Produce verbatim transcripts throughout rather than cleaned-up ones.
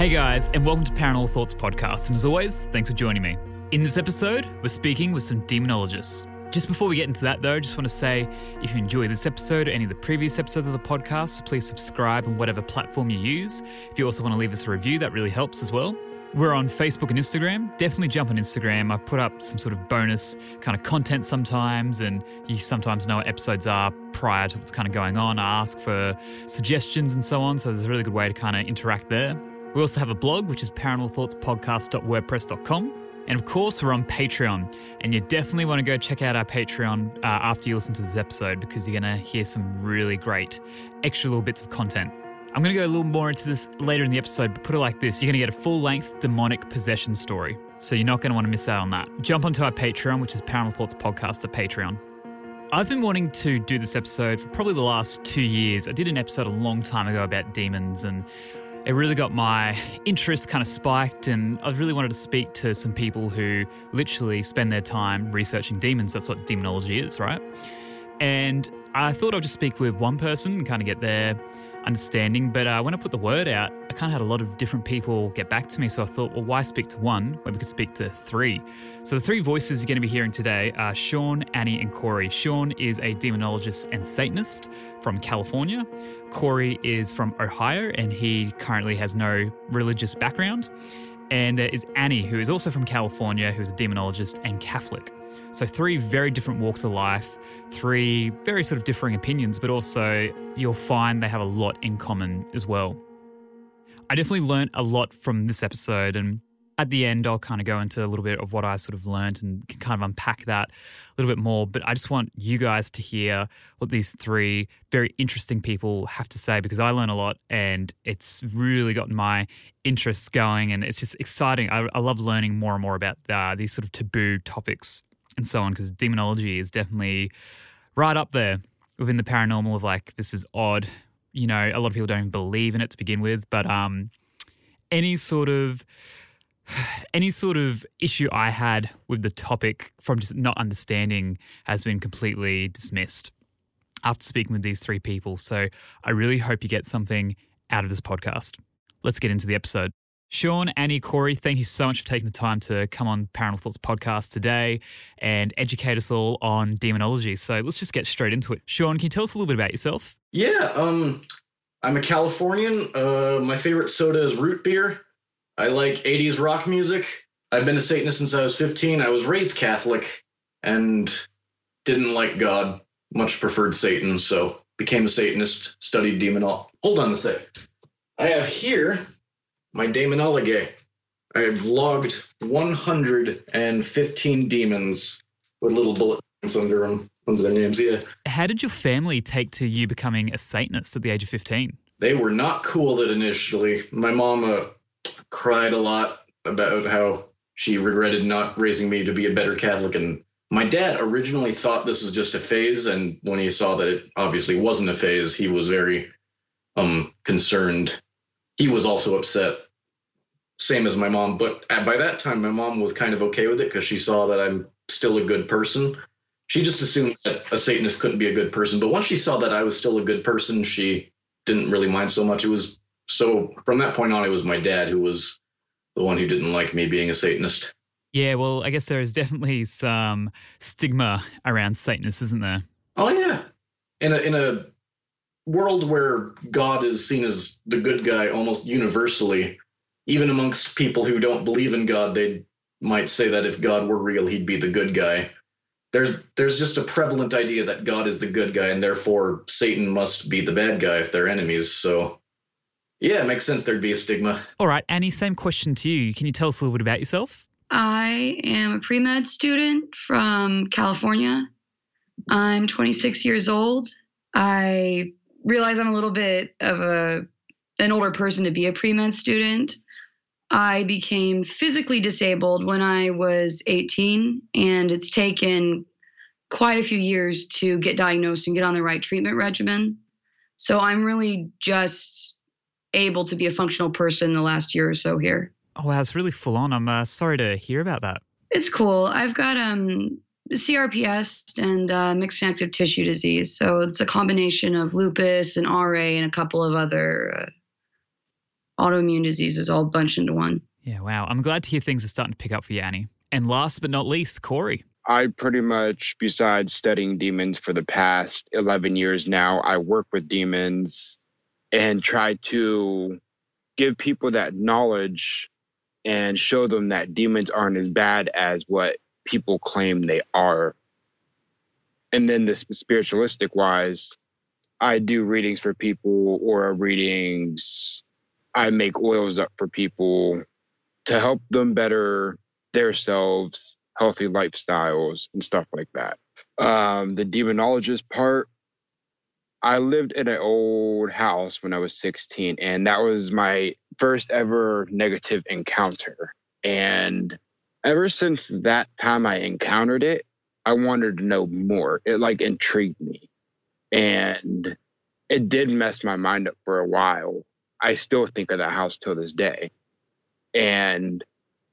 Hey guys, and welcome to Paranormal Thoughts Podcast. And as always, thanks for joining me. In this episode, we're speaking with some demonologists. Just before we get into that though, just want to say, if you enjoy this episode or any of the previous episodes of the podcast, please subscribe on whatever platform you use. If you also want to leave us a review, that really helps as well. We're on Facebook and Instagram. Definitely jump on Instagram. I put up some sort of bonus kind of content sometimes, and you sometimes know what episodes are prior to what's kind of going on. I ask for suggestions and so on, so there's a really good way to kind of interact there. We also have a blog, which is paranormal thoughts podcast dot wordpress dot com. And of course, we're on Patreon. And you definitely want to go check out our Patreon uh, after you listen to this episode, because you're going to hear some really great extra little bits of content. I'm going to go a little more into this later in the episode, but put it like this. You're going to get a full-length demonic possession story. So you're not going to want to miss out on that. Jump onto our Patreon, which is Paranormal Thoughts Podcast at Patreon. I've been wanting to do this episode for probably the last two years. I did an episode a long time ago about demons, and it really got my interest kind of spiked, and I really wanted to speak to some people who literally spend their time researching demons. That's what demonology is, right? And I thought I'd just speak with one person and kind of get their understanding. But uh, when I put the word out, I kind of had a lot of different people get back to me. So I thought, well, why speak to one when we could speak to three? So the three voices you're going to be hearing today are Sean, Annie, and Corey. Sean is a demonologist and Satanist from California. Corey is from Ohio, and he currently has no religious background. And there is Annie, who is also from California, who's a demonologist and Catholic. So three very different walks of life, three very sort of differing opinions, but also you'll find they have a lot in common as well. I definitely learned a lot from this episode, and at the end I'll kind of go into a little bit of what I sort of learned and kind of unpack that a little bit more. But I just want you guys to hear what these three very interesting people have to say, because I learn a lot and it's really gotten my interests going, and it's just exciting. I, I love learning more and more about uh, these sort of taboo topics and so on, because demonology is definitely right up there within the paranormal of like, this is odd. You know, a lot of people don't even believe in it to begin with, but um, any sort of any sort of issue I had with the topic from just not understanding has been completely dismissed after speaking with these three people. So I really hope you get something out of this podcast. Let's get into the episode. Sean, Annie, Corey, thank you so much for taking the time to come on Paranormal Thoughts Podcast today and educate us all on demonology. So let's just get straight into it. Sean, can you tell us a little bit about yourself? Yeah, um, I'm a Californian. Uh, my favorite soda is root beer. I like eighties rock music. I've been a Satanist since I was fifteen. I was raised Catholic and didn't like God, much preferred Satan, so became a Satanist, studied demonology. Hold on a sec. I have here my demonology. I've logged one hundred fifteen demons with little bullet points under them, under their names, yeah. How did your family take to you becoming a Satanist at the age of fifteen? They were not cool with it initially. My mom uh, cried a lot about how she regretted not raising me to be a better Catholic. And my dad originally thought this was just a phase, and when he saw that it obviously wasn't a phase, he was very um concerned. He was also upset. same as my mom. But by that time, my mom was kind of okay with it because she saw that I'm still a good person. She just assumed that a Satanist couldn't be a good person. But once she saw that I was still a good person, she didn't really mind so much. It was so from that point on, it was my dad who was the one who didn't like me being a Satanist. Yeah, well, I guess there is definitely some stigma around Satanists, isn't there? Oh, yeah. In a in a world where God is seen as the good guy almost universally, even amongst people who don't believe in God, they might say that if God were real, he'd be the good guy. There's there's just a prevalent idea that God is the good guy, and therefore Satan must be the bad guy if they're enemies. So, yeah, it makes sense there'd be a stigma. All right, Annie, same question to you. Can you tell us a little bit about yourself? I am a pre-med student from California. I'm twenty-six years old. I realize I'm a little bit of a an older person to be a pre-med student. I became physically disabled when I was eighteen, and it's taken quite a few years to get diagnosed and get on the right treatment regimen. So I'm really just able to be a functional person the last year or so here. Oh, wow, it's really full on. I'm uh, sorry to hear about that. It's cool. I've got um, C R P S and uh, mixed connective tissue disease. So it's a combination of lupus and R A and a couple of other uh, autoimmune diseases all bunched into one. Yeah, wow. I'm glad to hear things are starting to pick up for you, Annie. And last but not least, Corey. I pretty much, besides studying demons for the past eleven years now, I work with demons and try to give people that knowledge and show them that demons aren't as bad as what people claim they are. And then the spiritualistic wise, I do readings for people or readings. I make oils up for people to help them better themselves, healthy lifestyles and stuff like that. Um, the demonologist part, I lived in an old house when I was sixteen, and that was my first ever negative encounter. And ever since that time I encountered it, I wanted to know more. It like intrigued me, and it did mess my mind up for a while. I still think of that house till this day. And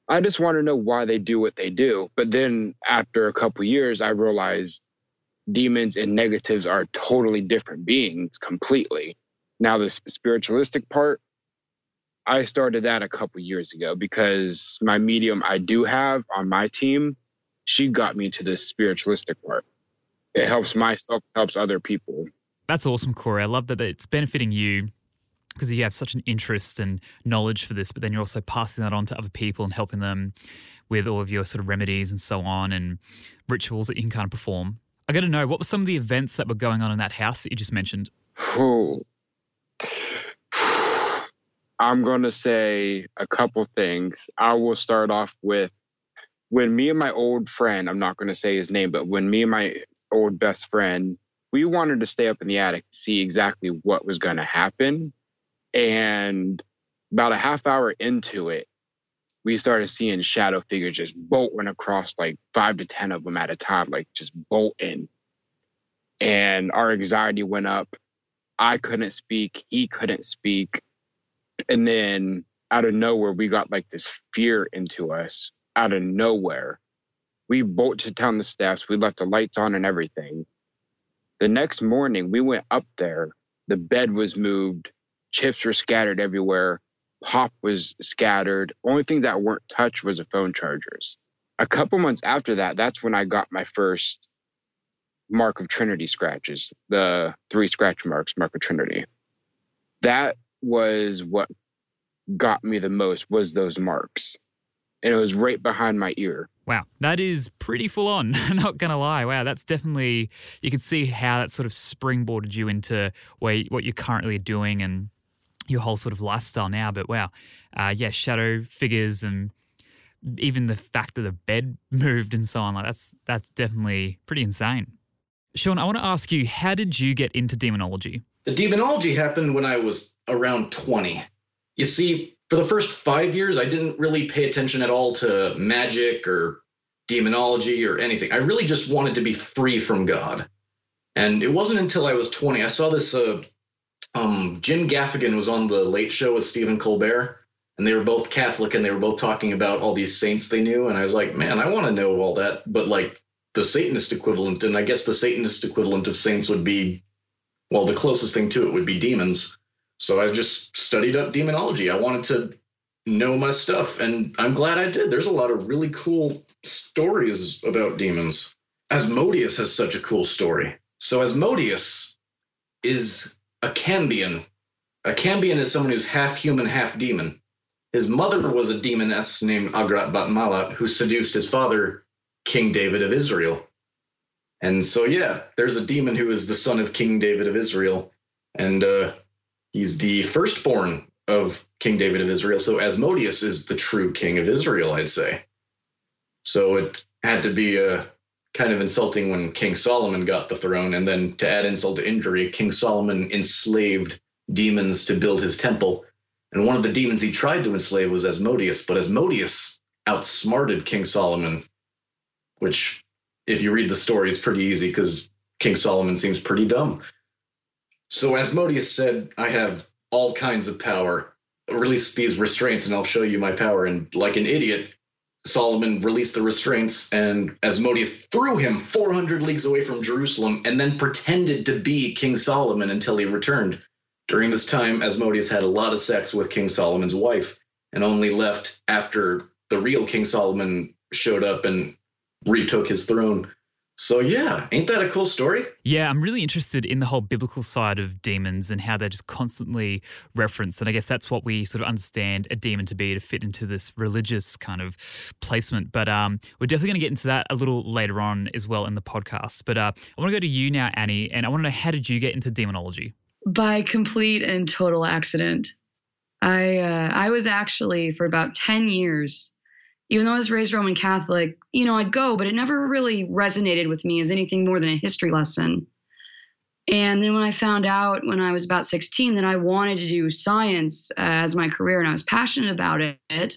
I just want to know why they do what they do. But then after a couple years, I realized demons and negatives are totally different beings completely. Now, the spiritualistic part, I started that a couple years ago because my medium I do have on my team, she got me to the spiritualistic part. It helps myself, helps other people. That's awesome, Corey. I love that it's benefiting you because you have such an interest and knowledge for this, but then you're also passing that on to other people and helping them with all of your sort of remedies and so on and rituals that you can kind of perform. I got to know, what were some of the events that were going on in that house that you just mentioned? Oh. I'm going to say a couple things. I will start off with when me and my old friend, I'm not going to say his name, but when me and my old best friend, we wanted to stay up in the attic to see exactly what was going to happen. And about a half hour into it, we started seeing shadow figures just bolting across, like five to ten of them at a time, like just bolting. And our anxiety went up. I couldn't speak. He couldn't speak. And then out of nowhere, we got like this fear into us out of nowhere. We bolted down the steps. We left the lights on and everything. The next morning, we went up there. The bed was moved. Chips were scattered everywhere. Pop was scattered. Only thing that weren't touched was the phone chargers. A couple months after that, that's when I got my first mark of Trinity scratches, the three scratch marks, mark of Trinity. That was what got me the most, was those marks. And it was right behind my ear. Wow, that is pretty full on, not going to lie. Wow, that's definitely, you can see how that sort of springboarded you into where, what you're currently doing and your whole sort of lifestyle now, but wow. Uh, yeah, shadow figures and even the fact that the bed moved and so on, like that's that's definitely pretty insane. Sean, I want to ask you, how did you get into demonology? The demonology happened when I was around twenty. You see, for the first five years, I didn't really pay attention at all to magic or demonology or anything. I really just wanted to be free from God. And it wasn't until I was twenty, I saw this uh, Um, Jim Gaffigan was on the Late Show with Stephen Colbert, and they were both Catholic, and they were both talking about all these saints they knew. And I was like, man, I want to know all that. But like the Satanist equivalent, and I guess the Satanist equivalent of saints would be, well, the closest thing to it would be demons. So I just studied up demonology. I wanted to know my stuff, and I'm glad I did. There's a lot of really cool stories about demons. Asmodeus has such a cool story. So Asmodeus is a Cambion. A Cambion is someone who's half human, half demon. His mother was a demoness named Agrat Bat Malat, who seduced his father, King David of Israel. And so, yeah, there's a demon who is the son of King David of Israel, and uh, he's the firstborn of King David of Israel. So Asmodeus is the true king of Israel, I'd say. So it had to be uh, kind of insulting when King Solomon got the throne, and then to add insult to injury, King Solomon enslaved demons to build his temple. And one of the demons he tried to enslave was Asmodeus, but Asmodeus outsmarted King Solomon, which, if you read the story, is pretty easy because King Solomon seems pretty dumb. So Asmodeus said, I have all kinds of power. Release these restraints and I'll show you my power. And like an idiot, Solomon released the restraints, and Asmodeus threw him four hundred leagues away from Jerusalem and then pretended to be King Solomon until he returned. During this time, Asmodeus had a lot of sex with King Solomon's wife and only left after the real King Solomon showed up and retook his throne. So yeah, ain't that a cool story? Yeah, I'm really interested in the whole biblical side of demons and how they're just constantly referenced. And I guess that's what we sort of understand a demon to be, to fit into this religious kind of placement. But um, we're definitely going to get into that a little later on as well in the podcast. But uh, I want to go to you now, Annie, and I want to know, how did you get into demonology? By complete and total accident. I uh, I was actually, for about ten years, even though I was raised Roman Catholic, you know, I'd go, but it never really resonated with me as anything more than a history lesson. And then when I found out when I was about sixteen that I wanted to do science uh, as my career and I was passionate about it,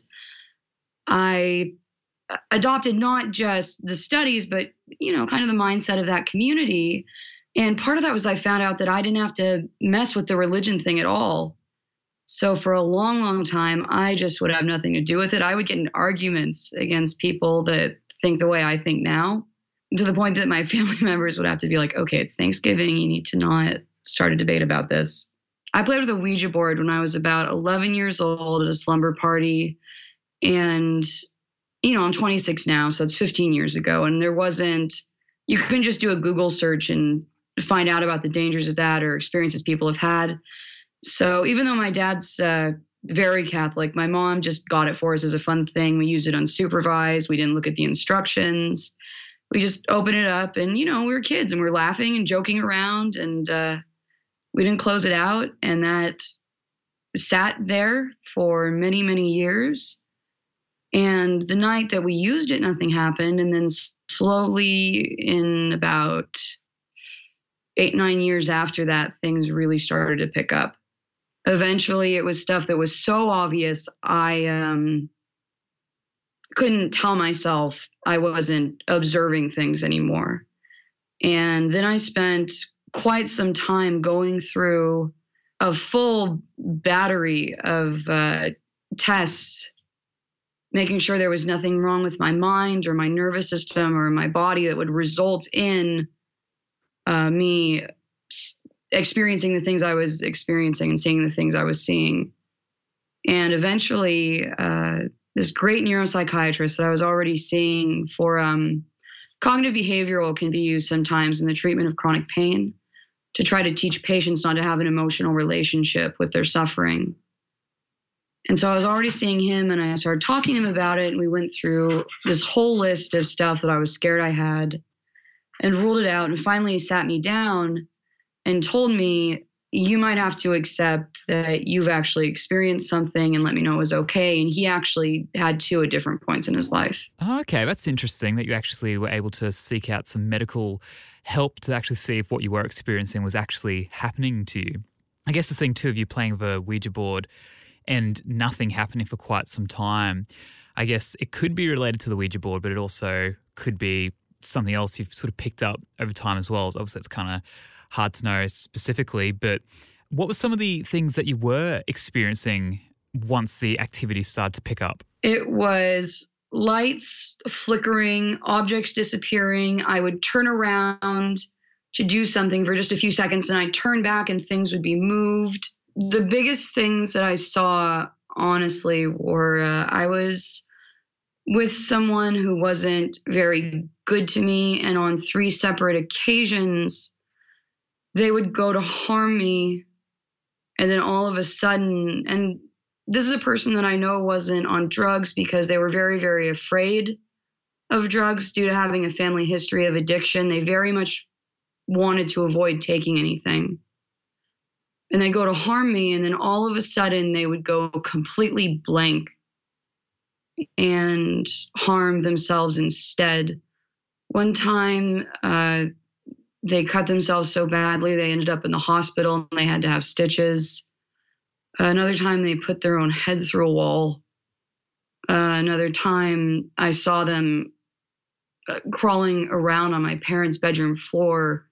I adopted not just the studies, but, you know, kind of the mindset of that community. And part of that was I found out that I didn't have to mess with the religion thing at all. So for a long, long time, I just would have nothing to do with it. I would get in arguments against people that think the way I think now, to the point that my family members would have to be like, okay, it's Thanksgiving. You need to not start a debate about this. I played with a Ouija board when I was about eleven years old at a slumber party. And, you know, I'm twenty-six now, so it's fifteen years ago. And there wasn't, you couldn't just do a Google search and find out about the dangers of that or experiences people have had. So even though my dad's uh, very Catholic, my mom just got it for us as a fun thing. We used it unsupervised. We didn't look at the instructions. We just opened it up and, you know, we were kids and we were laughing and joking around, and uh, we didn't close it out. And that sat there for many, many years. And the night that we used it, nothing happened. And then slowly in about eight, nine years after that, things really started to pick up. Eventually, it was stuff that was so obvious, I um, couldn't tell myself I wasn't observing things anymore. And then I spent quite some time going through a full battery of uh, tests, making sure there was nothing wrong with my mind or my nervous system or my body that would result in Uh, me experiencing the things I was experiencing and seeing the things I was seeing. And eventually, uh, this great neuropsychiatrist that I was already seeing for um, cognitive behavioral can be used sometimes in the treatment of chronic pain to try to teach patients not to have an emotional relationship with their suffering. And so I was already seeing him, and I started talking to him about it. And we went through this whole list of stuff that I was scared I had, and ruled it out, and finally sat me down and told me, you might have to accept that you've actually experienced something and let me know it was okay. And he actually had two at different points in his life. Okay, that's interesting that you actually were able to seek out some medical help to actually see if what you were experiencing was actually happening to you. I guess the thing too of you playing with a Ouija board and nothing happening for quite some time, I guess it could be related to the Ouija board, but it also could be something else you've sort of picked up over time as well. Obviously, it's kind of hard to know specifically, but what were some of the things that you were experiencing once the activity started to pick up? It was lights flickering, objects disappearing. I would turn around to do something for just a few seconds, and I'd turn back and things would be moved. The biggest things that I saw, honestly, were uh, I was with someone who wasn't very good to me, and on three separate occasions, they would go to harm me. And then all of a sudden, and this is a person that I know wasn't on drugs because they were very, very afraid of drugs due to having a family history of addiction. They very much wanted to avoid taking anything. And they go to harm me, and then all of a sudden they would go completely blank and harm themselves instead. One time uh, they cut themselves so badly they ended up in the hospital and they had to have stitches. Uh, another time they put their own head through a wall. Uh, another time I saw them crawling around on my parents' bedroom floor,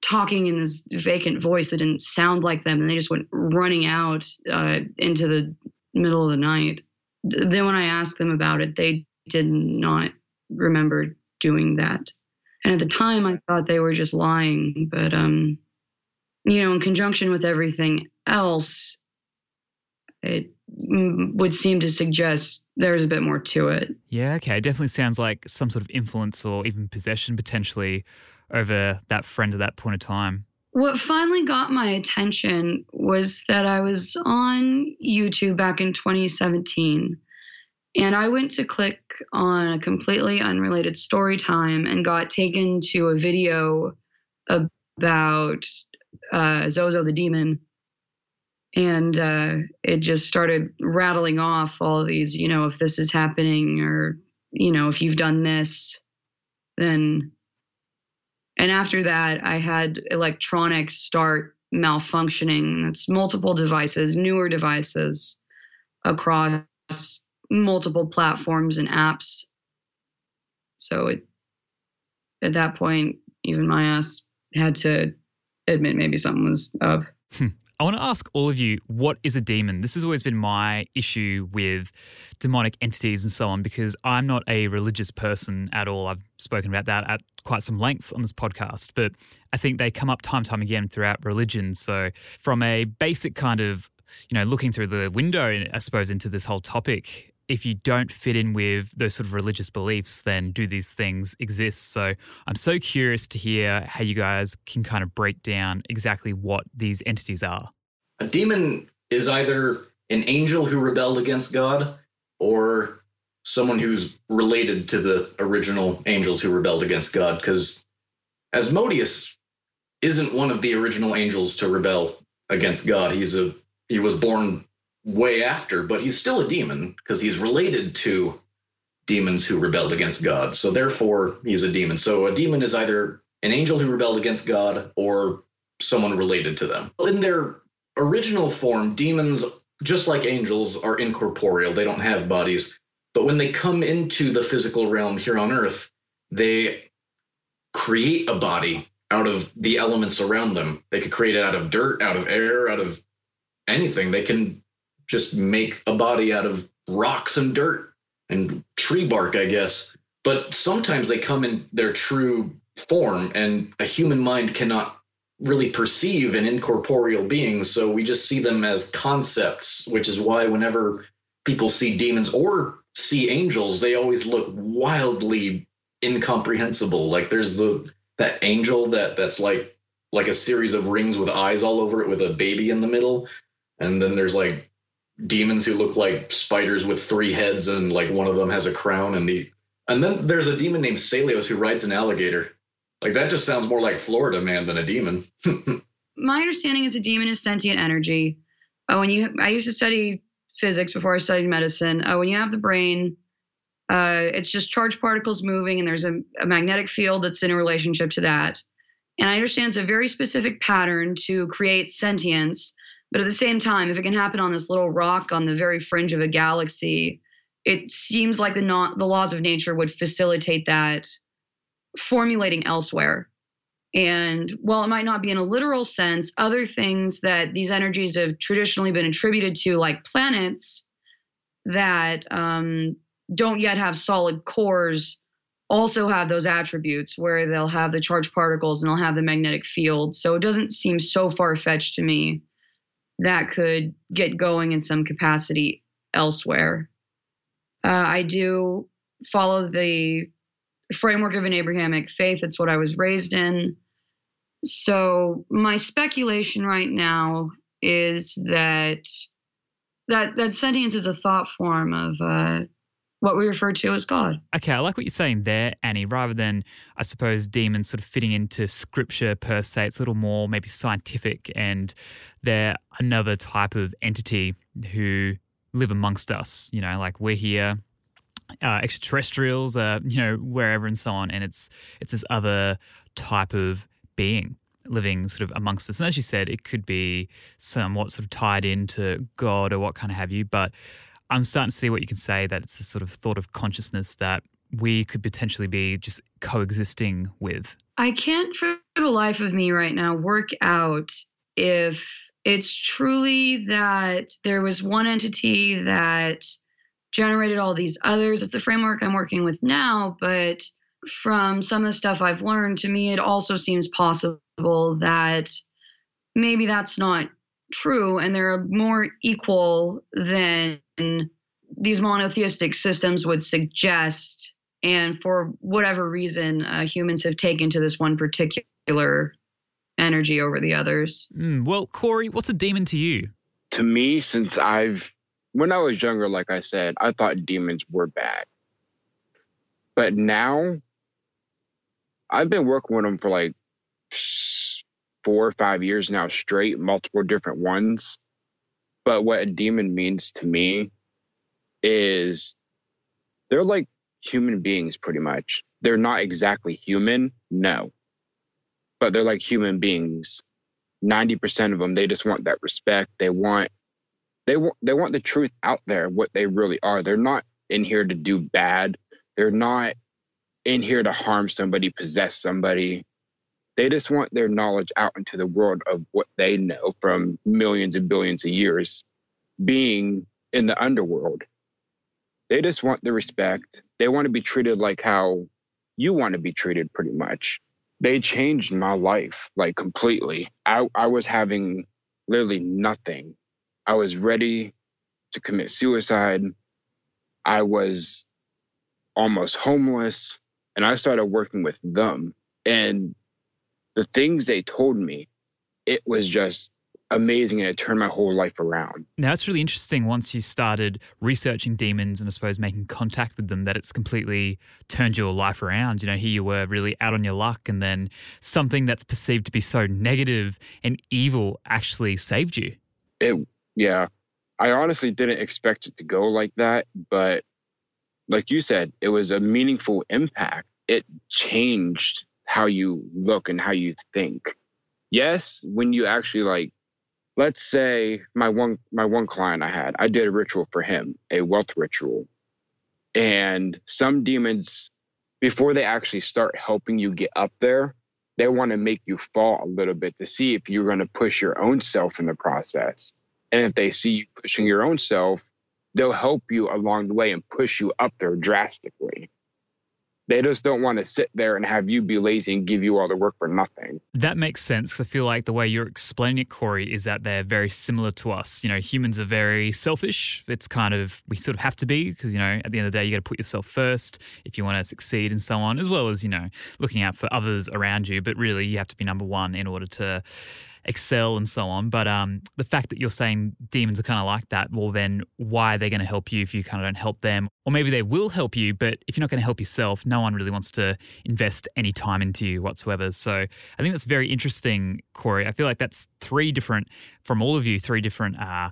talking in this vacant voice that didn't sound like them, and they just went running out uh, into the middle of the night. Then when I asked them about it, they did not remember doing that. And at the time, I thought they were just lying. But, um, you know, in conjunction with everything else, it would seem to suggest there's a bit more to it. Yeah, okay. It definitely sounds like some sort of influence or even possession potentially over that friend at that point of time. What finally got my attention was that I was on YouTube back in twenty seventeen, and I went to click on a completely unrelated story time and got taken to a video about uh, Zozo the demon. And uh, it just started rattling off all of these, you know, if this is happening or, you know, if you've done this, then... And after that, I had electronics start malfunctioning. That's multiple devices, newer devices across multiple platforms and apps. So it, at that point, even my ass had to admit maybe something was up. I want to ask all of you, what is a demon? This has always been my issue with demonic entities and so on, because I'm not a religious person at all. I've spoken about that at quite some lengths on this podcast, but I think they come up time and time again throughout religion. So from a basic kind of, you know, looking through the window, I suppose, into this whole topic, if you don't fit in with those sort of religious beliefs, then do these things exist? So I'm so curious to hear how you guys can kind of break down exactly what these entities are. A demon is either an angel who rebelled against God or someone who's related to the original angels who rebelled against God, because Asmodeus isn't one of the original angels to rebel against God. He's a he was born way after, but he's still a demon because he's related to demons who rebelled against God. So therefore, he's a demon. So a demon is either an angel who rebelled against God or someone related to them. In their original form, demons, just like angels, are incorporeal. They don't have bodies. But when they come into the physical realm here on Earth, they create a body out of the elements around them. They could create it out of dirt, out of air, out of anything. They can just make a body out of rocks and dirt and tree bark, I guess. But sometimes they come in their true form, and a human mind cannot really perceive an incorporeal being, so we just see them as concepts, which is why whenever people see demons or see angels, they always look wildly incomprehensible. Like there's the that angel that, that's like like a series of rings with eyes all over it with a baby in the middle, and then there's like demons who look like spiders with three heads and like one of them has a crown, and the and then there's a demon named Salios who rides an alligator. Like that just sounds more like Florida Man than a demon. My understanding is a demon is sentient energy. Uh, when you I used to study physics before I studied medicine. Uh, when you have the brain, uh, it's just charged particles moving, and there's a, a magnetic field that's in a relationship to that. And I understand it's a very specific pattern to create sentience. But at the same time, if it can happen on this little rock on the very fringe of a galaxy, it seems like the not, the laws of nature would facilitate that formulating elsewhere. And while it might not be in a literal sense, other things that these energies have traditionally been attributed to, like planets that um, don't yet have solid cores, also have those attributes where they'll have the charged particles and they'll have the magnetic field. So it doesn't seem so far-fetched to me that could get going in some capacity elsewhere. Uh, I do follow the framework of an Abrahamic faith. It's what I was raised in. So my speculation right now is that that, that sentience is a thought form of uh, what we refer to as God. Okay, I like what you're saying there, Annie. Rather than, I suppose, demons sort of fitting into scripture per se, it's a little more maybe scientific, and they're another type of entity who live amongst us. You know, like we're here, uh, extraterrestrials, uh, you know, wherever and so on. And it's it's this other type of being living sort of amongst us. And as you said, it could be somewhat sort of tied into God or what kind of have you. But I'm starting to see what you can say, that it's this sort of thought of consciousness that we could potentially be just coexisting with. I can't for the life of me right now work out if it's truly that there was one entity that generated all these others. It's the framework I'm working with now, but from some of the stuff I've learned, to me, it also seems possible that maybe that's not true and they're more equal than these monotheistic systems would suggest. And for whatever reason, uh, humans have taken to this one particular energy over the others. Mm, well, Corey, what's a demon to you? To me, since I've, when I was younger, like I said, I thought demons were bad. But now, I've been working with them for like four or five years now straight, multiple different ones. But what a demon means to me is they're like human beings, pretty much. They're not exactly human, no. But they're like human beings. ninety percent of them, they just want that respect. They want, they want, they want the truth out there, what they really are. They're not in here to do bad. They're not in here to harm somebody, possess somebody. They just want their knowledge out into the world of what they know from millions and billions of years being in the underworld. They just want the respect. They want to be treated like how you want to be treated, pretty much. They changed my life, like, completely. I, I was having literally nothing. I was ready to commit suicide. I was almost homeless. And I started working with them. And the things they told me, it was just amazing, and it turned my whole life around. Now, it's really interesting once you started researching demons and I suppose making contact with them, that it's completely turned your life around. You know, here you were really out on your luck, and then something that's perceived to be so negative and evil actually saved you. It, yeah. I honestly didn't expect it to go like that, but like you said, it was a meaningful impact. It changed how you look and how you think. Yes, when you actually like, let's say my one my one client I had, I did a ritual for him, a wealth ritual. And some demons, before they actually start helping you get up there, they want to make you fall a little bit to see if you're going to push your own self in the process. And if they see you pushing your own self, they'll help you along the way and push you up there drastically. They just don't want to sit there and have you be lazy and give you all the work for nothing. That makes sense, because I feel like the way you're explaining it, Corey, is that they're very similar to us. You know, humans are very selfish. It's kind of, we sort of have to be, because, you know, at the end of the day, you got to put yourself first if you want to succeed and so on, as well as, you know, looking out for others around you. But really, you have to be number one in order to excel and so on. But um, the fact that you're saying demons are kind of like that, well, then why are they going to help you if you kind of don't help them? Or maybe they will help you, but if you're not going to help yourself, no one really wants to invest any time into you whatsoever. So I think that's very interesting, Corey. I feel like that's three different, from all of you, three different uh,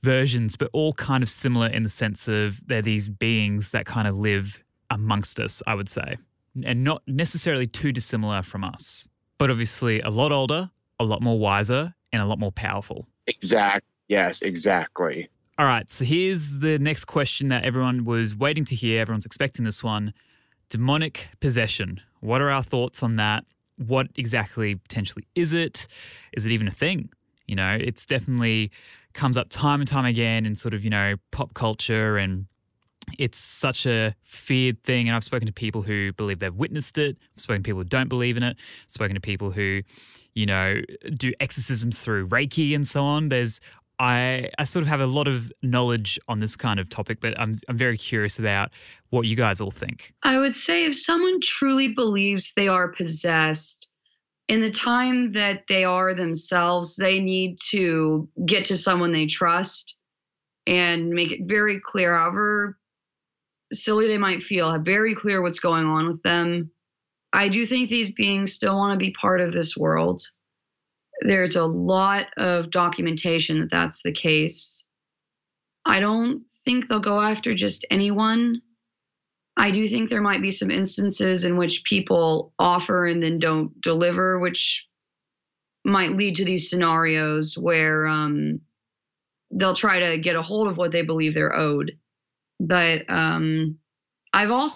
versions, but all kind of similar in the sense of they're these beings that kind of live amongst us, I would say, and not necessarily too dissimilar from us, but obviously a lot older, a lot more wiser, and a lot more powerful. Exact. Yes, exactly. All right. So here's the next question that everyone was waiting to hear. Everyone's expecting this one. Demonic possession. What are our thoughts on that? what exactly potentially is it? Is it even a thing? You know, it's definitely comes up time and time again in sort of, you know, pop culture, and it's such a feared thing. And I've spoken to people who believe they've witnessed it. I've spoken to people who don't believe in it. I've spoken to people who, you know, do exorcisms through Reiki and so on. There's, I, I sort of have a lot of knowledge on this kind of topic, but I'm I'm very curious about what you guys all think. I would say if someone truly believes they are possessed, in the time that they are themselves, they need to get to someone they trust and make it very clear, however silly they might feel, very clear what's going on with them. I do think these beings still want to be part of this world. There's a lot of documentation that that's the case. I don't think they'll go after just anyone. I do think there might be some instances in which people offer and then don't deliver, which might lead to these scenarios where um, they'll try to get a hold of what they believe they're owed. But um, I've also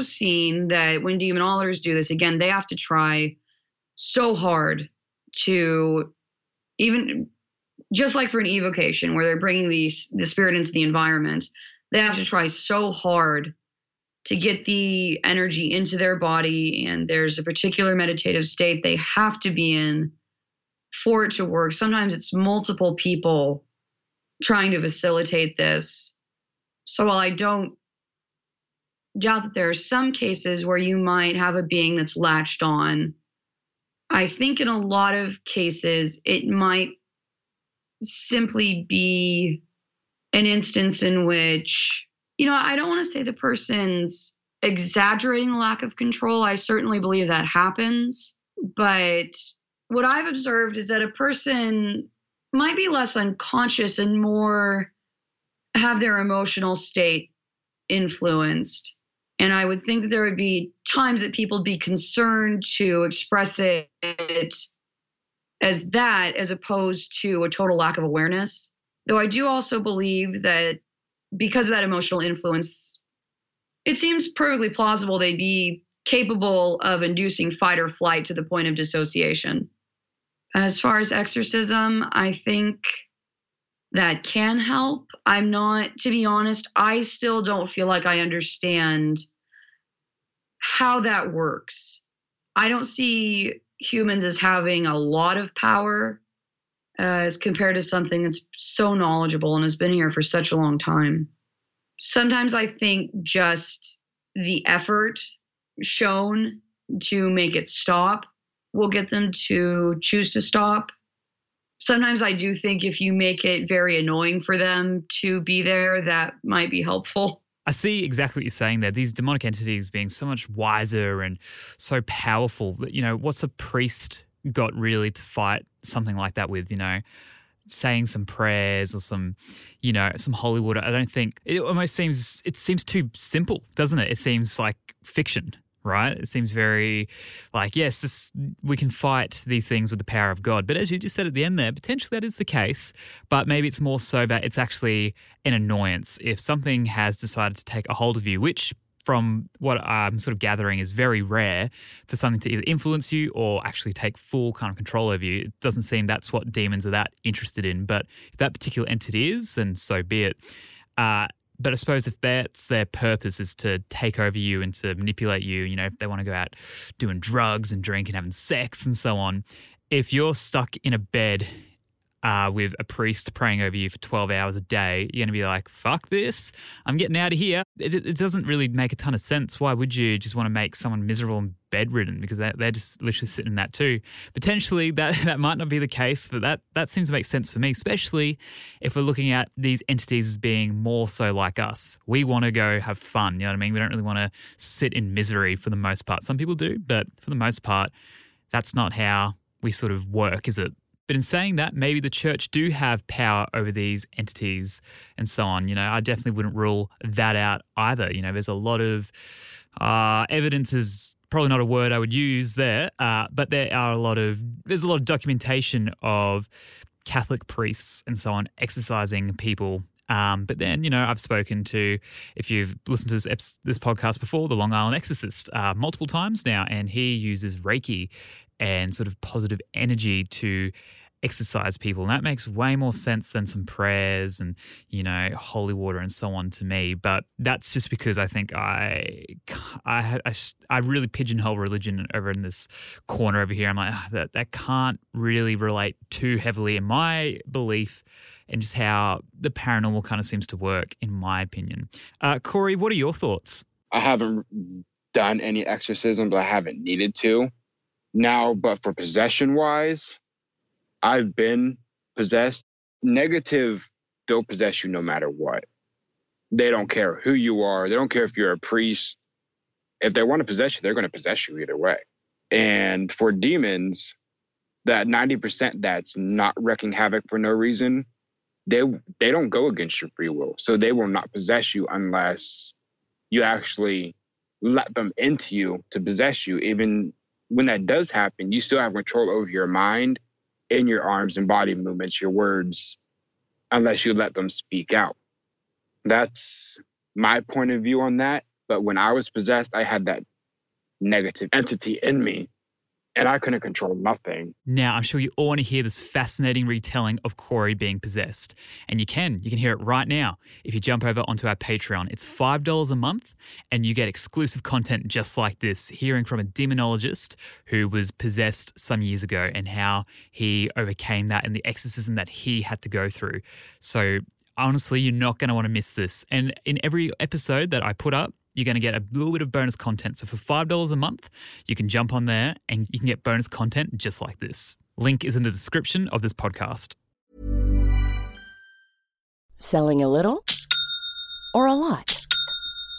seen that when demon alters do this, again, they have to try so hard to even, just like for an evocation where they're bringing these, the spirit into the environment, they have to try so hard to get the energy into their body. And there's a particular meditative state they have to be in for it to work. Sometimes it's multiple people trying to facilitate this. So while I don't doubt that there are some cases where you might have a being that's latched on, I think in a lot of cases, it might simply be an instance in which, you know, I don't want to say the person's exaggerating the lack of control. I certainly believe that happens. But what I've observed is that a person might be less unconscious and more have their emotional state influenced. And I would think that there would be times that people would be concerned to express it as that, as opposed to a total lack of awareness. Though I do also believe that because of that emotional influence, it seems perfectly plausible they'd be capable of inducing fight or flight to the point of dissociation. As far as exorcism, I think that can help. I'm not, to be honest, I still don't feel like I understand how that works. I don't see humans as having a lot of power uh, as compared to something that's so knowledgeable and has been here for such a long time. Sometimes I think just the effort shown to make it stop will get them to choose to stop. Sometimes I do think if you make it very annoying for them to be there, that might be helpful. I see exactly what you're saying there. These demonic entities being so much wiser and so powerful that, you know, what's a priest got really to fight something like that with, you know, saying some prayers or some, you know, some holy water? I don't think it almost seems, it seems too simple, doesn't it? It seems like fiction. Right? It seems very like, yes, this, we can fight these things with the power of God. But as you just said at the end there, potentially that is the case, but maybe it's more so that it's actually an annoyance. If something has decided to take a hold of you, which from what I'm sort of gathering is very rare for something to either influence you or actually take full kind of control over you, it doesn't seem that's what demons are that interested in. But if that particular entity is, then so be it. Uh, But I suppose if that's their purpose is to take over you and to manipulate you, you know, if they want to go out doing drugs and drinking, having sex and so on, if you're stuck in a bed uh, with a priest praying over you for twelve hours a day, you're going to be like, fuck this, I'm getting out of here. It, it doesn't really make a ton of sense. Why would you just want to make someone miserable and bedridden? Because they're, they're just literally sitting in that too. Potentially that, that might not be the case, but that, that seems to make sense for me, especially if we're looking at these entities as being more so like us. We want to go have fun, you know what I mean? We don't really want to sit in misery for the most part. Some people do, but for the most part, that's not how we sort of work, is it? But in saying that, maybe the church do have power over these entities and so on. You know, I definitely wouldn't rule that out either. You know, there's a lot of uh, evidence is probably not a word I would use there, uh, but there are a lot of there's a lot of documentation of Catholic priests and so on exorcising people Um, but then, you know, I've spoken to, if you've listened to this, this podcast before, the Long Island Exorcist uh, multiple times now, and he uses Reiki and sort of positive energy to exercise people. And that makes way more sense than some prayers and, you know, holy water and so on to me. But that's just because I think I I, I, I really pigeonhole religion over in this corner over here. I'm like, oh, that, that can't really relate too heavily in my belief and just how the paranormal kind of seems to work, in my opinion. Uh, Corey, what are your thoughts? I haven't done any exorcism, but I haven't needed to. Now, but for possession-wise, I've been possessed. Negative, they'll possess you no matter what. They don't care who you are. They don't care if you're a priest. If they want to possess you, they're going to possess you either way. And for demons, that ninety percent that's not wrecking havoc for no reason, they they don't go against your free will. So they will not possess you unless you actually let them into you to possess you. Even when that does happen, you still have control over your mind, in your arms and body movements, your words, unless you let them speak out. That's my point of view on that. But when I was possessed, I had that negative entity in me and I couldn't control nothing. Now, I'm sure you all want to hear this fascinating retelling of Corey being possessed. And you can. You can hear it right now if you jump over onto our Patreon. It's five dollars a month and you get exclusive content just like this, hearing from a demonologist who was possessed some years ago and how he overcame that and the exorcism that he had to go through. So honestly, you're not going to want to miss this. And in every episode that I put up, you're going to get a little bit of bonus content. So for five dollars a month, you can jump on there and you can get bonus content just like this. Link is in the description of this podcast. Selling a little or a lot?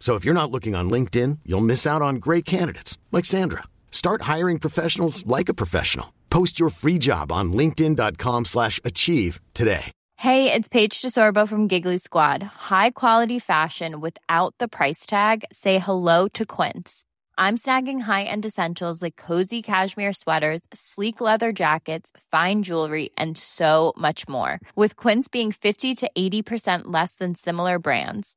So if you're not looking on LinkedIn, you'll miss out on great candidates like Sandra. Start hiring professionals like a professional. Post your free job on linkedin.com slash achieve today. Hey, it's Paige DeSorbo from Giggly Squad. High quality fashion without the price tag. Say hello to Quince. I'm snagging high-end essentials like cozy cashmere sweaters, sleek leather jackets, fine jewelry, and so much more. With Quince being fifty to eighty percent less than similar brands.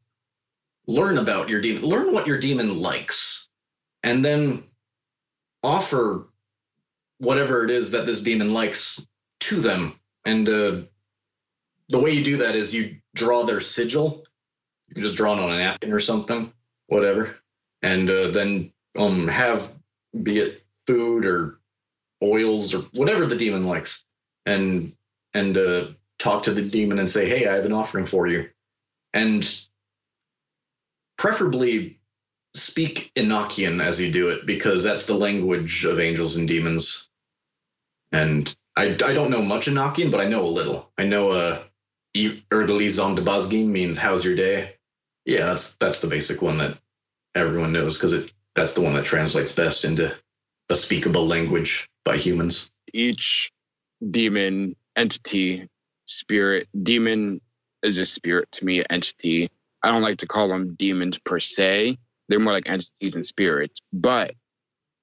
Learn about your demon. Learn what your demon likes, and then offer whatever it is that this demon likes to them. And uh, the way you do that is you draw their sigil. You can just draw it on a napkin or something, whatever. And uh, then um, have, be it food or oils or whatever the demon likes, and and uh, talk to the demon and say, hey, I have an offering for you. And preferably speak Enochian as you do it, because that's the language of angels and demons. And I, I don't know much Enochian, but I know a little. I know uh, Eurgelizondabazgim means how's your day? Yeah, that's that's the basic one that everyone knows, because that's the one that translates best into a speakable language by humans. Each demon entity, spirit, demon is a spirit to me, entity. I don't like to call them demons per se. They're more like entities and spirits. But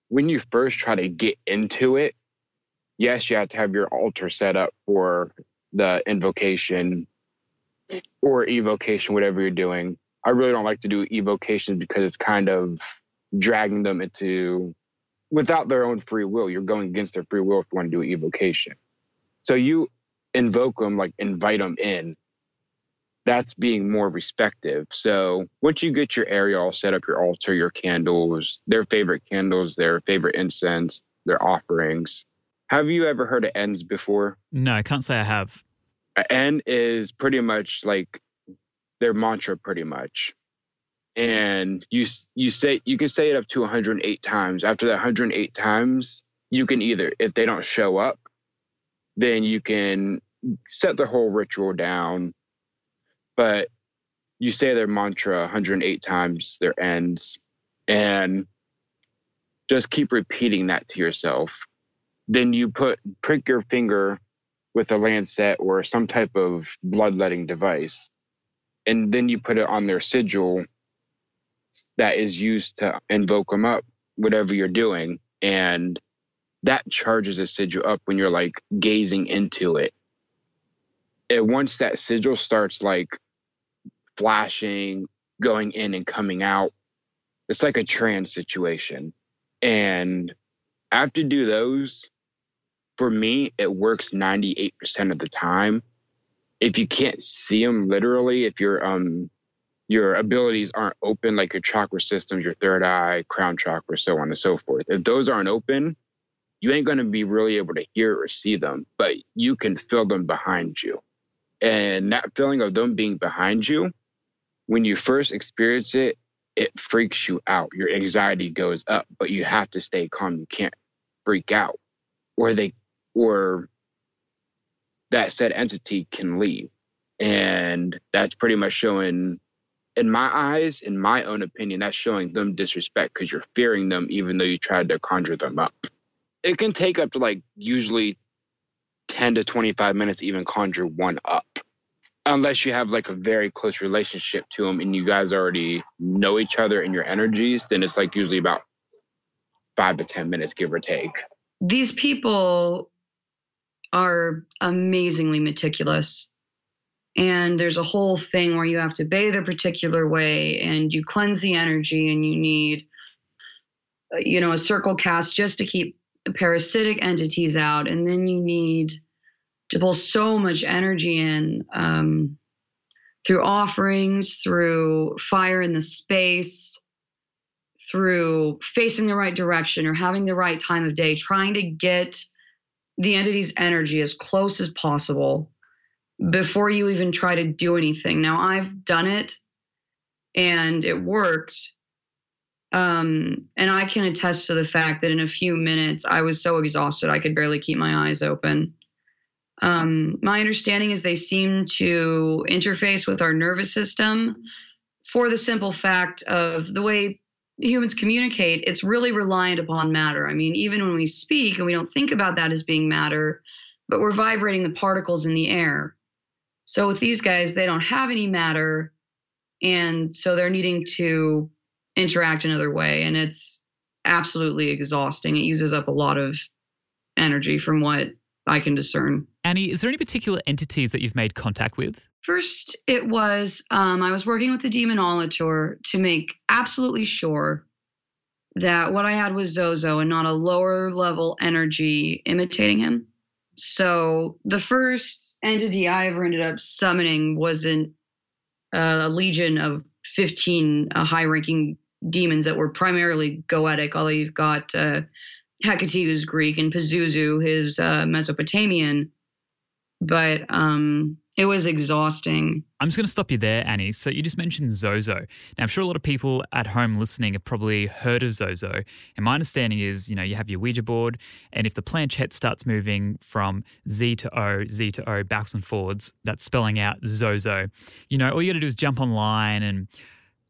when you first try to get into it, yes, you have to have your altar set up for the invocation or evocation, whatever you're doing. I really don't like to do evocations because it's kind of dragging them into, without their own free will, you're going against their free will if you want to do an evocation. So you invoke them, like invite them in. That's being more respective. So once you get your area all set up, your altar, your candles, their favorite candles, their favorite incense, their offerings. Have you ever heard of ends before? No, I can't say I have. An end is pretty much like their mantra, pretty much. And you you say you can say it up to one hundred eight times. After that one hundred eight times, you can either, if they don't show up, then you can set the whole ritual down. But you say their mantra one hundred eight times, their ends, and just keep repeating that to yourself. Then you put prick your finger with a lancet or some type of bloodletting device, and then you put it on their sigil that is used to invoke them up, whatever you're doing. And that charges a sigil up when you're like gazing into it. And once that sigil starts like flashing, going in and coming out, it's like a trance situation. And I have to do those. For me, it works ninety-eight percent of the time. If you can't see them literally, if your um your abilities aren't open, like your chakra systems, your third eye, crown chakra, so on and so forth, if those aren't open, you ain't going to be really able to hear or see them, but you can feel them behind you. And that feeling of them being behind you, when you first experience it, it freaks you out. Your anxiety goes up, but you have to stay calm. You can't freak out, or they, or that said entity can leave. And that's pretty much showing, in my eyes, in my own opinion, that's showing them disrespect, because you're fearing them even though you tried to conjure them up. It can take up to like usually ten to twenty-five minutes to even conjure one up, unless you have like a very close relationship to them and you guys already know each other and your energies. Then it's like usually about five to ten minutes, give or take. These people are amazingly meticulous. And there's a whole thing where you have to bathe a particular way and you cleanse the energy, and you need, you know, a circle cast just to keep parasitic entities out, and then you need to pull so much energy in um, through offerings, through fire in the space, through facing the right direction or having the right time of day, trying to get the entity's energy as close as possible before you even try to do anything. Now, I've done it and it worked. Um, and I can attest to the fact that in a few minutes, I was so exhausted, I could barely keep my eyes open. Um, my understanding is they seem to interface with our nervous system for the simple fact of the way humans communicate. It's really reliant upon matter. I mean, even when we speak, and we don't think about that as being matter, but we're vibrating the particles in the air. So with these guys, they don't have any matter. And so they're needing to interact another way. And it's absolutely exhausting. It uses up a lot of energy from what I can discern. Annie, is there any particular entities that you've made contact with? First, it was, um, I was working with the demonologer to make absolutely sure that what I had was Zozo and not a lower level energy imitating him. So the first entity I ever ended up summoning was an, uh, a legion of fifteen uh, high-ranking demons that were primarily goetic, although you've got uh, Hecate, who's Greek, and Pazuzu, his uh, Mesopotamian. But um, It was exhausting. I'm just going to stop you there, Annie. So you just mentioned Zozo. Now, I'm sure a lot of people at home listening have probably heard of Zozo. And my understanding is, you know, you have your Ouija board, and if the planchette starts moving from Z to O, Z to O, backs and forwards, that's spelling out Zozo. You know, all you got to do is jump online and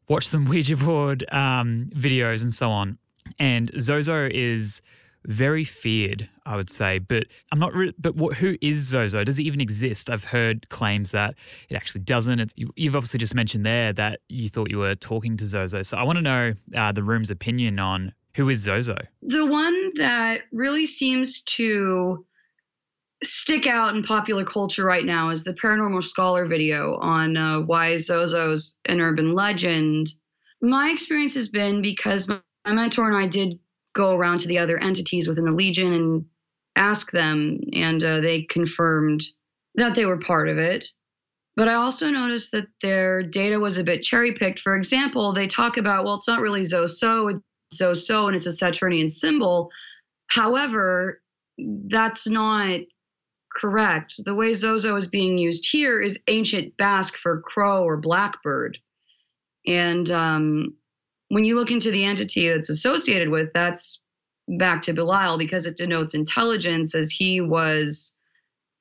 watch some Ouija board um, videos and so on. And Zozo is very feared, I would say, but I'm not. Re- but what, who is Zozo? Does it even exist? I've heard claims that it actually doesn't. It's, you, you've obviously just mentioned there that you thought you were talking to Zozo. So I want to know uh, the room's opinion on who is Zozo. The one that really seems to stick out in popular culture right now is the Paranormal Scholar video on uh, why Zozo's an urban legend. My experience has been because my, my mentor and I did go around to the other entities within the Legion and ask them, and uh, they confirmed that they were part of it. But I also noticed that their data was a bit cherry-picked. For example, they talk about, well, it's not really Zozo, it's Zozo, and it's a Saturnian symbol. However, that's not correct. The way Zozo is being used here is ancient Basque for crow or blackbird. And um when you look into the entity that's associated with, that's back to Belial, because it denotes intelligence, as he was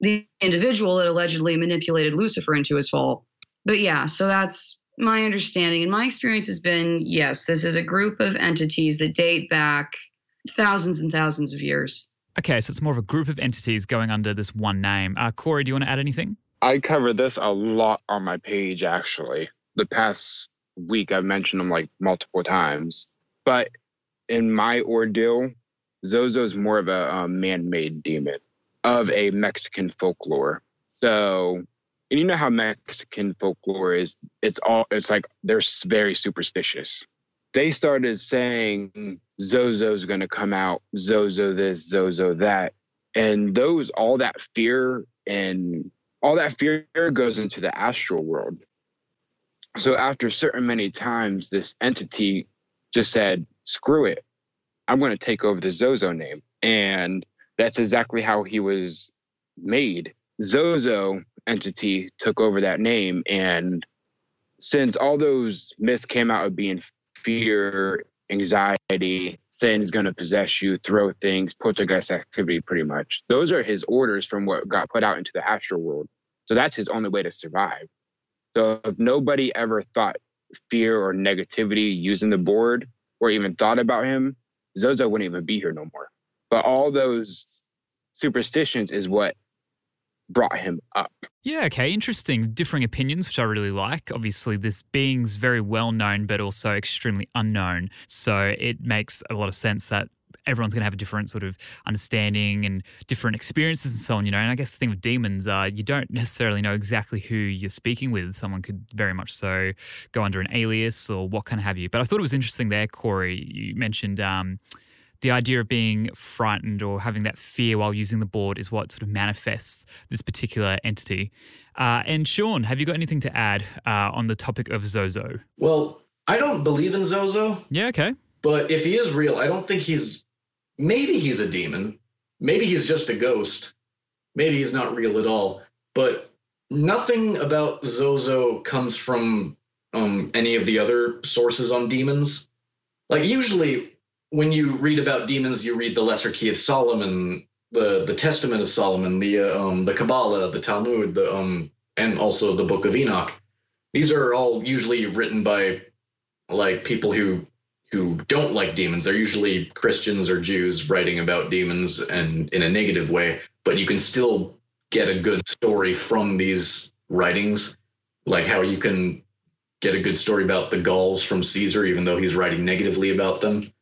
the individual that allegedly manipulated Lucifer into his fall. But yeah, so that's my understanding. And my experience has been, yes, this is a group of entities that date back thousands and thousands of years. Okay, so it's more of a group of entities going under this one name. Uh, Corey, do you want to add anything? I covered this a lot on my page, actually. The past week I've mentioned them like multiple times, but in my ordeal, Zozo is more of a um, man-made demon of a Mexican folklore. So, and you know how Mexican folklore is, it's all, it's like they're very superstitious. They started saying Zozo's going to come out, Zozo this, Zozo that, and those, all that fear and all that fear goes into the astral world. So after certain many times, this entity just said, screw it, I'm going to take over the Zozo name. And that's exactly how he was made. Zozo entity took over that name. And since all those myths came out of being fear, anxiety, Satan's going to possess you, throw things, poltergeist activity, pretty much. Those are his orders from what got put out into the astral world. So that's his only way to survive. So if nobody ever thought fear or negativity using the board or even thought about him, Zozo wouldn't even be here no more. But all those superstitions is what brought him up. Yeah, okay, interesting. Differing opinions, which I really like. Obviously, this being's very well known but also extremely unknown. So it makes a lot of sense that everyone's going to have a different sort of understanding and different experiences and so on, you know. And I guess the thing with demons are you don't necessarily know exactly who you're speaking with. Someone could very much so go under an alias or what kind of have you. But I thought it was interesting there, Corey, you mentioned um, the idea of being frightened or having that fear while using the board is what sort of manifests this particular entity. Uh, and Sean, have you got anything to add uh, on the topic of Zozo? Well, I don't believe in Zozo. Yeah, okay. But if he is real, I don't think he's – maybe he's a demon. Maybe he's just a ghost. Maybe he's not real at all. But nothing about Zozo comes from um, any of the other sources on demons. Like usually when you read about demons, you read the Lesser Key of Solomon, the, the Testament of Solomon, the uh, um, the Kabbalah, the Talmud, the um, and also the Book of Enoch. These are all usually written by like people who – who don't like demons. They're usually Christians or Jews writing about demons and in a negative way, but you can still get a good story from these writings, like how you can get a good story about the Gauls from Caesar, even though he's writing negatively about them.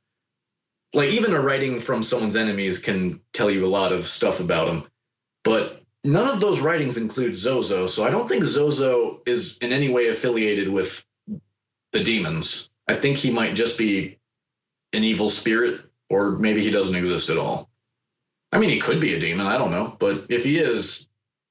Like even a writing from someone's enemies can tell you a lot of stuff about them, but none of those writings include Zozo. So I don't think Zozo is in any way affiliated with the demons. I think he might just be an evil spirit, or maybe he doesn't exist at all. I mean, he could be a demon. I don't know. But if he is,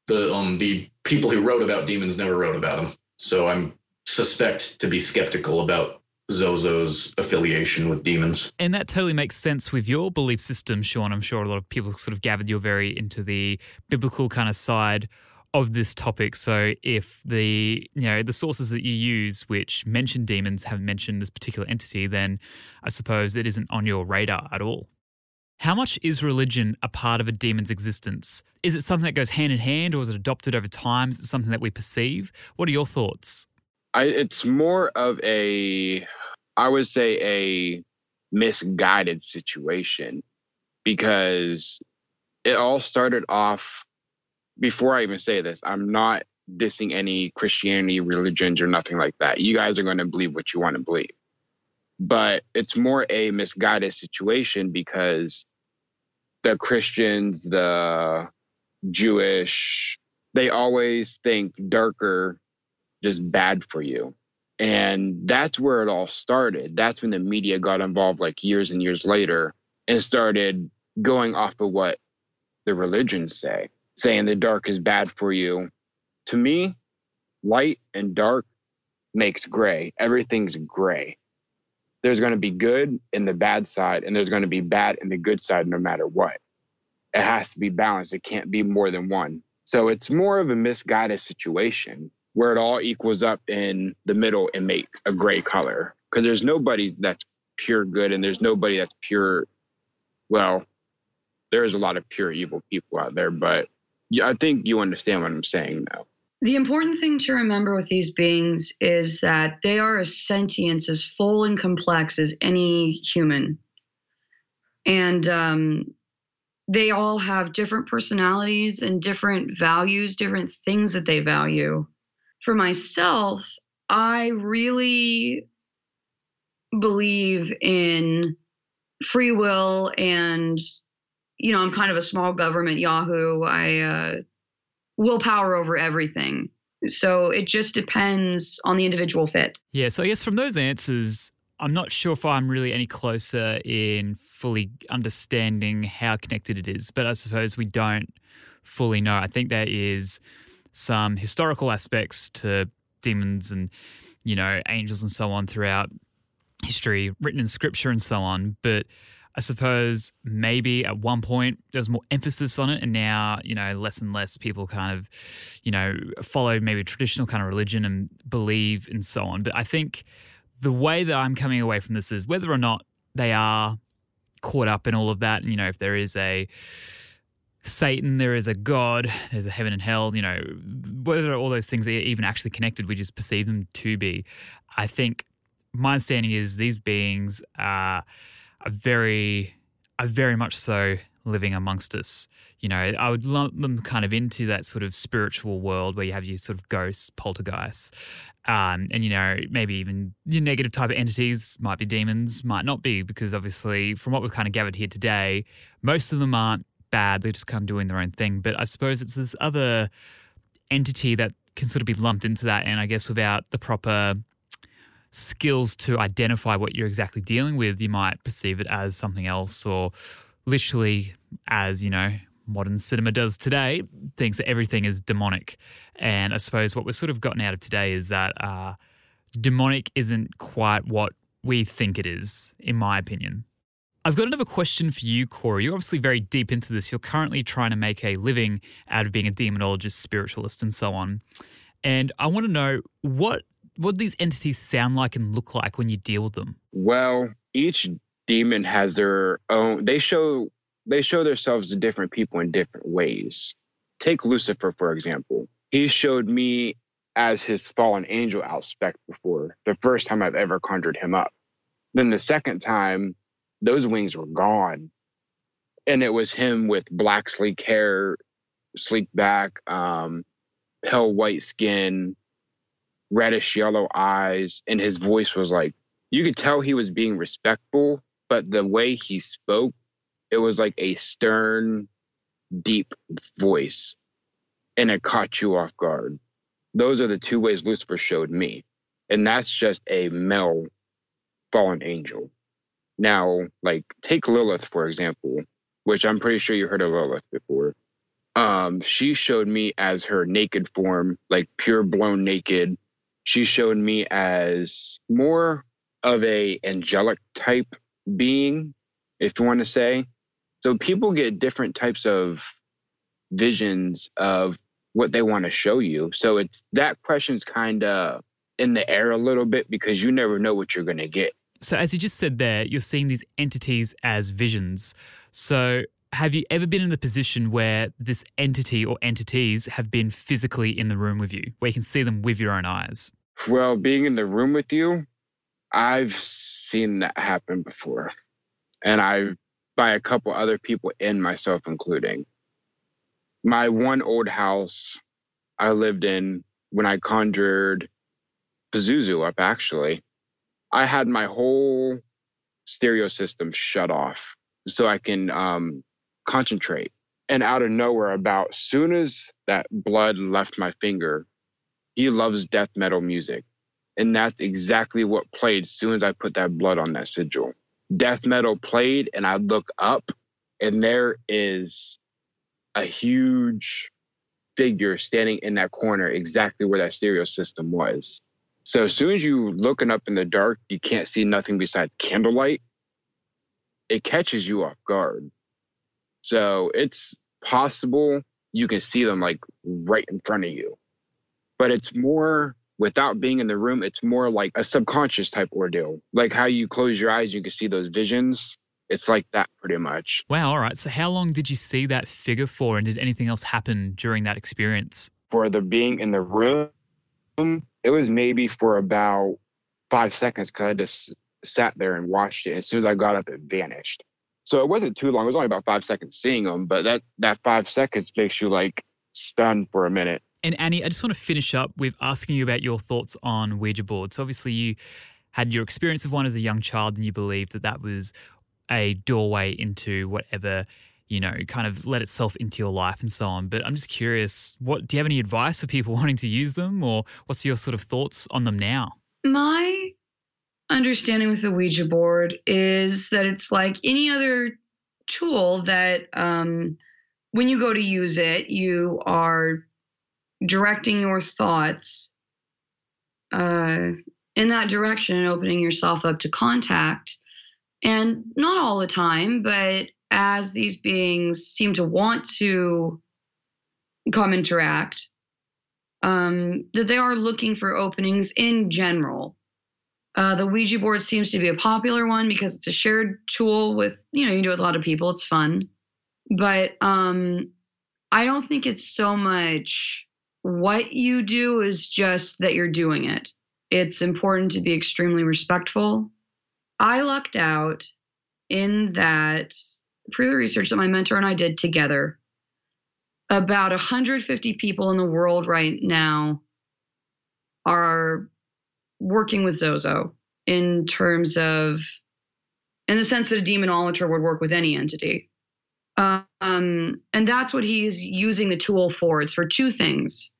the um, the people who wrote about demons never wrote about him. So I'm suspect to be skeptical about Zozo's affiliation with demons. And that totally makes sense with your belief system, Sean. I'm sure a lot of people sort of gathered you're very into the biblical kind of side of this topic. So if the, you know, the sources that you use which mention demons have mentioned this particular entity, then I suppose it isn't on your radar at all. How much is religion a part of a demon's existence? Is it something that goes hand in hand, or is it adopted over time? Is it something that we perceive? What are your thoughts? I, it's more of a, I would say, a misguided situation, because it all started off, before I even say this, I'm not dissing any Christianity, religions, or nothing like that. You guys are going to believe what you want to believe. But it's more a misguided situation, because the Christians, the Jewish, they always think darker, just bad for you. And that's where it all started. That's when the media got involved, like years and years later, and started going off of what the religions say, saying the dark is bad for you. To me, light and dark makes gray. Everything's gray. There's going to be good in the bad side, and there's going to be bad in the good side, no matter what. It has to be balanced. It can't be more than one. So it's more of a misguided situation where it all equals up in the middle and make a gray color, because there's nobody that's pure good, and there's nobody that's pure. Well, there's a lot of pure evil people out there, but I think you understand what I'm saying now. The important thing to remember with these beings is that they are a sentience as full and complex as any human. And um, they all have different personalities and different values, different things that they value. For myself, I really believe in free will, and, you know, I'm kind of a small government Yahoo. I, uh, willpower over everything. So it just depends on the individual fit. Yeah, so I guess from those answers, I'm not sure if I'm really any closer in fully understanding how connected it is, but I suppose we don't fully know. I think there is some historical aspects to demons and, you know, angels and so on throughout history, written in scripture and so on, but I suppose maybe at one point there was more emphasis on it, and now, you know, less and less people kind of, you know, follow maybe traditional kind of religion and believe and so on. But I think the way that I'm coming away from this is whether or not they are caught up in all of that, and, you know, if there is a Satan, there is a God, there's a heaven and hell, you know, whether all those things are even actually connected, we just perceive them to be. I think my understanding is these beings are... are very, are very much so living amongst us. You know, I would lump them kind of into that sort of spiritual world where you have your sort of ghosts, poltergeists, um, and, you know, maybe even your negative type of entities, might be demons, might not be, because obviously from what we've kind of gathered here today, most of them aren't bad. They're just kind of doing their own thing. But I suppose it's this other entity that can sort of be lumped into that, and I guess without the proper skills to identify what you're exactly dealing with, you might perceive it as something else, or literally as, you know, modern cinema does today, thinks that everything is demonic. And I suppose what we've sort of gotten out of today is that uh, demonic isn't quite what we think it is, in my opinion. I've got another question for you, Corey. You're obviously very deep into this. You're currently trying to make a living out of being a demonologist, spiritualist, and so on. And I want to know, what What do these entities sound like and look like when you deal with them? Well, each demon has their own. They show they show themselves to different people in different ways. Take Lucifer, for example. He showed me as his fallen angel aspect before, the first time I've ever conjured him up. Then the second time, those wings were gone. And it was him with black sleek hair, sleek back, um, pale white skin, reddish yellow eyes, and his voice was like, you could tell he was being respectful, but the way he spoke, it was like a stern, deep voice, and it caught you off guard. Those are the two ways Lucifer showed me, and that's just a male fallen angel. Now, like, take Lilith, for example, which I'm pretty sure you heard of Lilith before. Um, she showed me as her naked form, like pure blown naked. She showed me as more of a angelic type being, if you want to say. So people get different types of visions of what they want to show you. So it's that question's kind of in the air a little bit because you never know what you're going to get. So as you just said there, you're seeing these entities as visions. So have you ever been in the position where this entity or entities have been physically in the room with you, where you can see them with your own eyes? Well, being in the room with you, I've seen that happen before. And I've, by a couple other people and myself including. My one old house I lived in when I conjured Pazuzu up, actually, I had my whole stereo system shut off so I can um, concentrate. And out of nowhere, about soon as that blood left my finger, he loves death metal music. And that's exactly what played soon as I put that blood on that sigil. Death metal played, and I look up, and there is a huge figure standing in that corner exactly where that stereo system was. So as soon as you're looking up in the dark, you can't see nothing besides candlelight. It catches you off guard. So it's possible you can see them like right in front of you. But it's more, without being in the room, it's more like a subconscious type ordeal. Like how you close your eyes, you can see those visions. It's like that pretty much. Wow, all right. So how long did you see that figure for, and did anything else happen during that experience? For the being in the room, it was maybe for about five seconds because I just sat there and watched it. As soon as I got up, it vanished. So it wasn't too long. It was only about five seconds seeing them, but that, that five seconds makes you like stunned for a minute. And Annie, I just want to finish up with asking you about your thoughts on Ouija boards. So obviously you had your experience of one as a young child and you believed that that was a doorway into whatever, you know, kind of let itself into your life and so on. But I'm just curious, what do you have any advice for people wanting to use them, or what's your sort of thoughts on them now? My understanding with the Ouija board is that it's like any other tool that um, when you go to use it, you are directing your thoughts uh, in that direction and opening yourself up to contact. And not all the time, but as these beings seem to want to come interact, um, that they are looking for openings in general. Uh, the Ouija board seems to be a popular one because it's a shared tool with, you know, you do it with a lot of people. It's fun. But um, I don't think it's so much what you do is just that you're doing it. It's important to be extremely respectful. I lucked out in that, through the research that my mentor and I did together, about one hundred fifty people in the world right now are working with Zozo in terms of, in the sense that a demonologist would work with any entity. Um, and that's what he's using the tool for. It's for two things.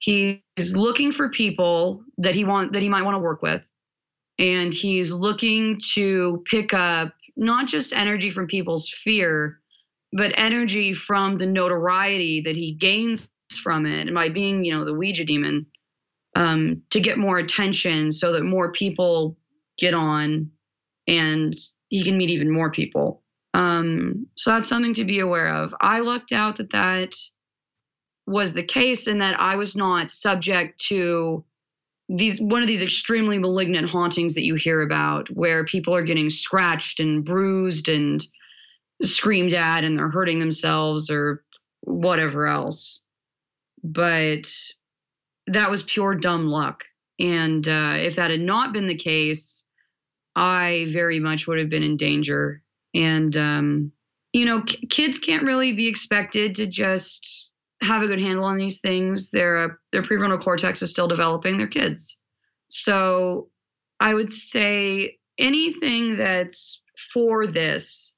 He's looking for people that he want that he might want to work with. And he's looking to pick up not just energy from people's fear, but energy from the notoriety that he gains from it. And by being, you know, the Ouija demon, um, to get more attention so that more people get on and he can meet even more people. Um, so that's something to be aware of. I lucked out that that was the case and that I was not subject to These one of these extremely malignant hauntings that you hear about where people are getting scratched and bruised and screamed at and they're hurting themselves or whatever else. But that was pure dumb luck. And uh, if that had not been the case, I very much would have been in danger. And, um, you know, c- kids can't really be expected to just have a good handle on these things. Their uh, their prefrontal cortex is still developing. They're kids. So I would say anything that's for this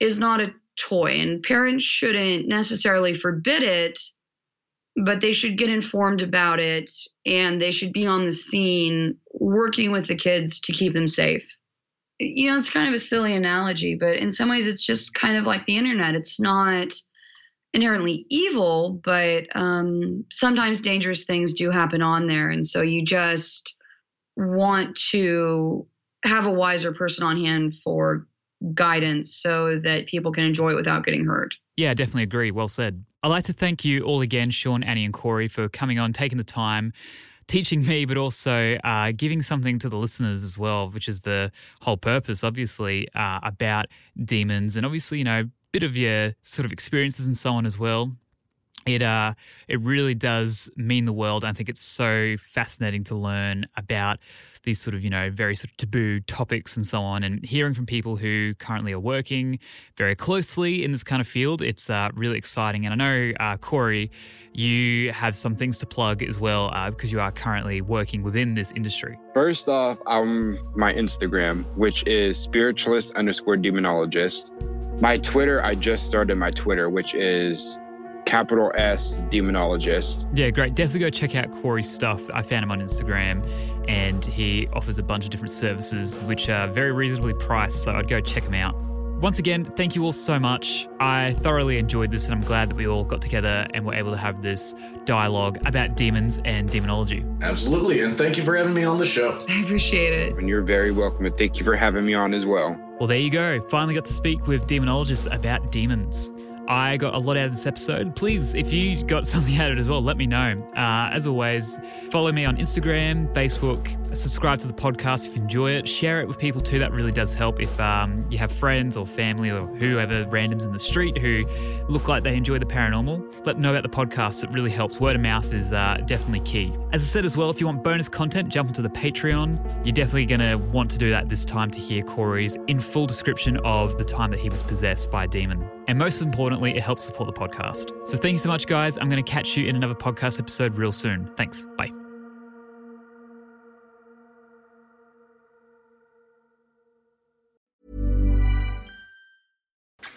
is not a toy, and parents shouldn't necessarily forbid it, but they should get informed about it and they should be on the scene working with the kids to keep them safe. You know, it's kind of a silly analogy, but in some ways it's just kind of like the internet. It's not inherently evil, but um, sometimes dangerous things do happen on there. And so you just want to have a wiser person on hand for guidance so that people can enjoy it without getting hurt. Yeah, definitely agree. Well said. I'd like to thank you all again, Sean, Annie and Corey, for coming on, taking the time, teaching me, but also uh, giving something to the listeners as well, which is the whole purpose, obviously, uh, about demons and obviously, you know, a bit of your sort of experiences and so on as well. It uh, it really does mean the world. I think it's so fascinating to learn about these sort of, you know, very sort of taboo topics and so on, and hearing from people who currently are working very closely in this kind of field. It's uh, really exciting. And I know, uh, Corey, you have some things to plug as well uh, because you are currently working within this industry. First off, um, my Instagram, which is spiritualist underscore demonologist. My Twitter, I just started my Twitter, which is... capital S demonologist. Yeah, great. Definitely go check out Corey's stuff. I found him on Instagram and he offers a bunch of different services which are very reasonably priced, so I'd go check him out. Once again, thank you all so much. I thoroughly enjoyed this and I'm glad that we all got together and were able to have this dialogue about demons and demonology. Absolutely, and thank you for having me on the show. I appreciate it. And you're very welcome, and thank you for having me on as well. Well, there you go. Finally got to speak with demonologists about demons. I got a lot out of this episode. Please, if you got something out of it as well, let me know. Uh, as always, follow me on Instagram, Facebook, subscribe to the podcast if you enjoy it, share it with people too. That really does help if um, you have friends or family or whoever, randoms in the street who look like they enjoy the paranormal. Let them know about the podcast. It really helps. Word of mouth is uh, definitely key. As I said as well, if you want bonus content, jump onto the Patreon. You're definitely going to want to do that this time to hear Corey's in full description of the time that he was possessed by a demon. And most importantly, it helps support the podcast. So thank you so much, guys. I'm going to catch you in another podcast episode real soon. Thanks. Bye.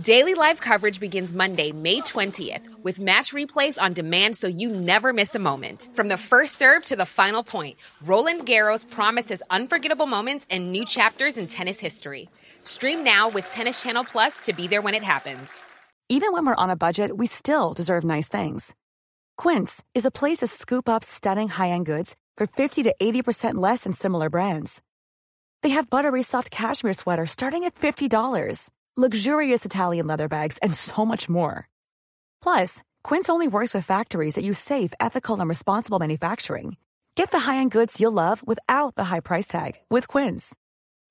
Daily live coverage begins Monday, May twentieth, with match replays on demand so you never miss a moment. From the first serve to the final point, Roland Garros promises unforgettable moments and new chapters in tennis history. Stream now with Tennis Channel Plus to be there when it happens. Even when we're on a budget, we still deserve nice things. Quince is a place to scoop up stunning high-end goods for fifty to eighty percent less than similar brands. They have buttery soft cashmere sweaters starting at fifty dollars. Luxurious Italian leather bags, and so much more. Plus, Quince only works with factories that use safe, ethical, and responsible manufacturing. Get the high-end goods you'll love without the high price tag with Quince.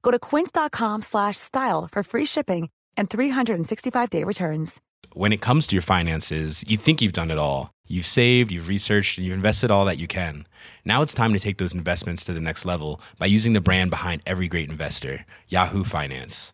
Go to quince.com slash style for free shipping and three sixty-five day returns. When it comes to your finances, you think you've done it all. You've saved, you've researched, and you've invested all that you can. Now it's time to take those investments to the next level by using the brand behind every great investor, Yahoo Finance.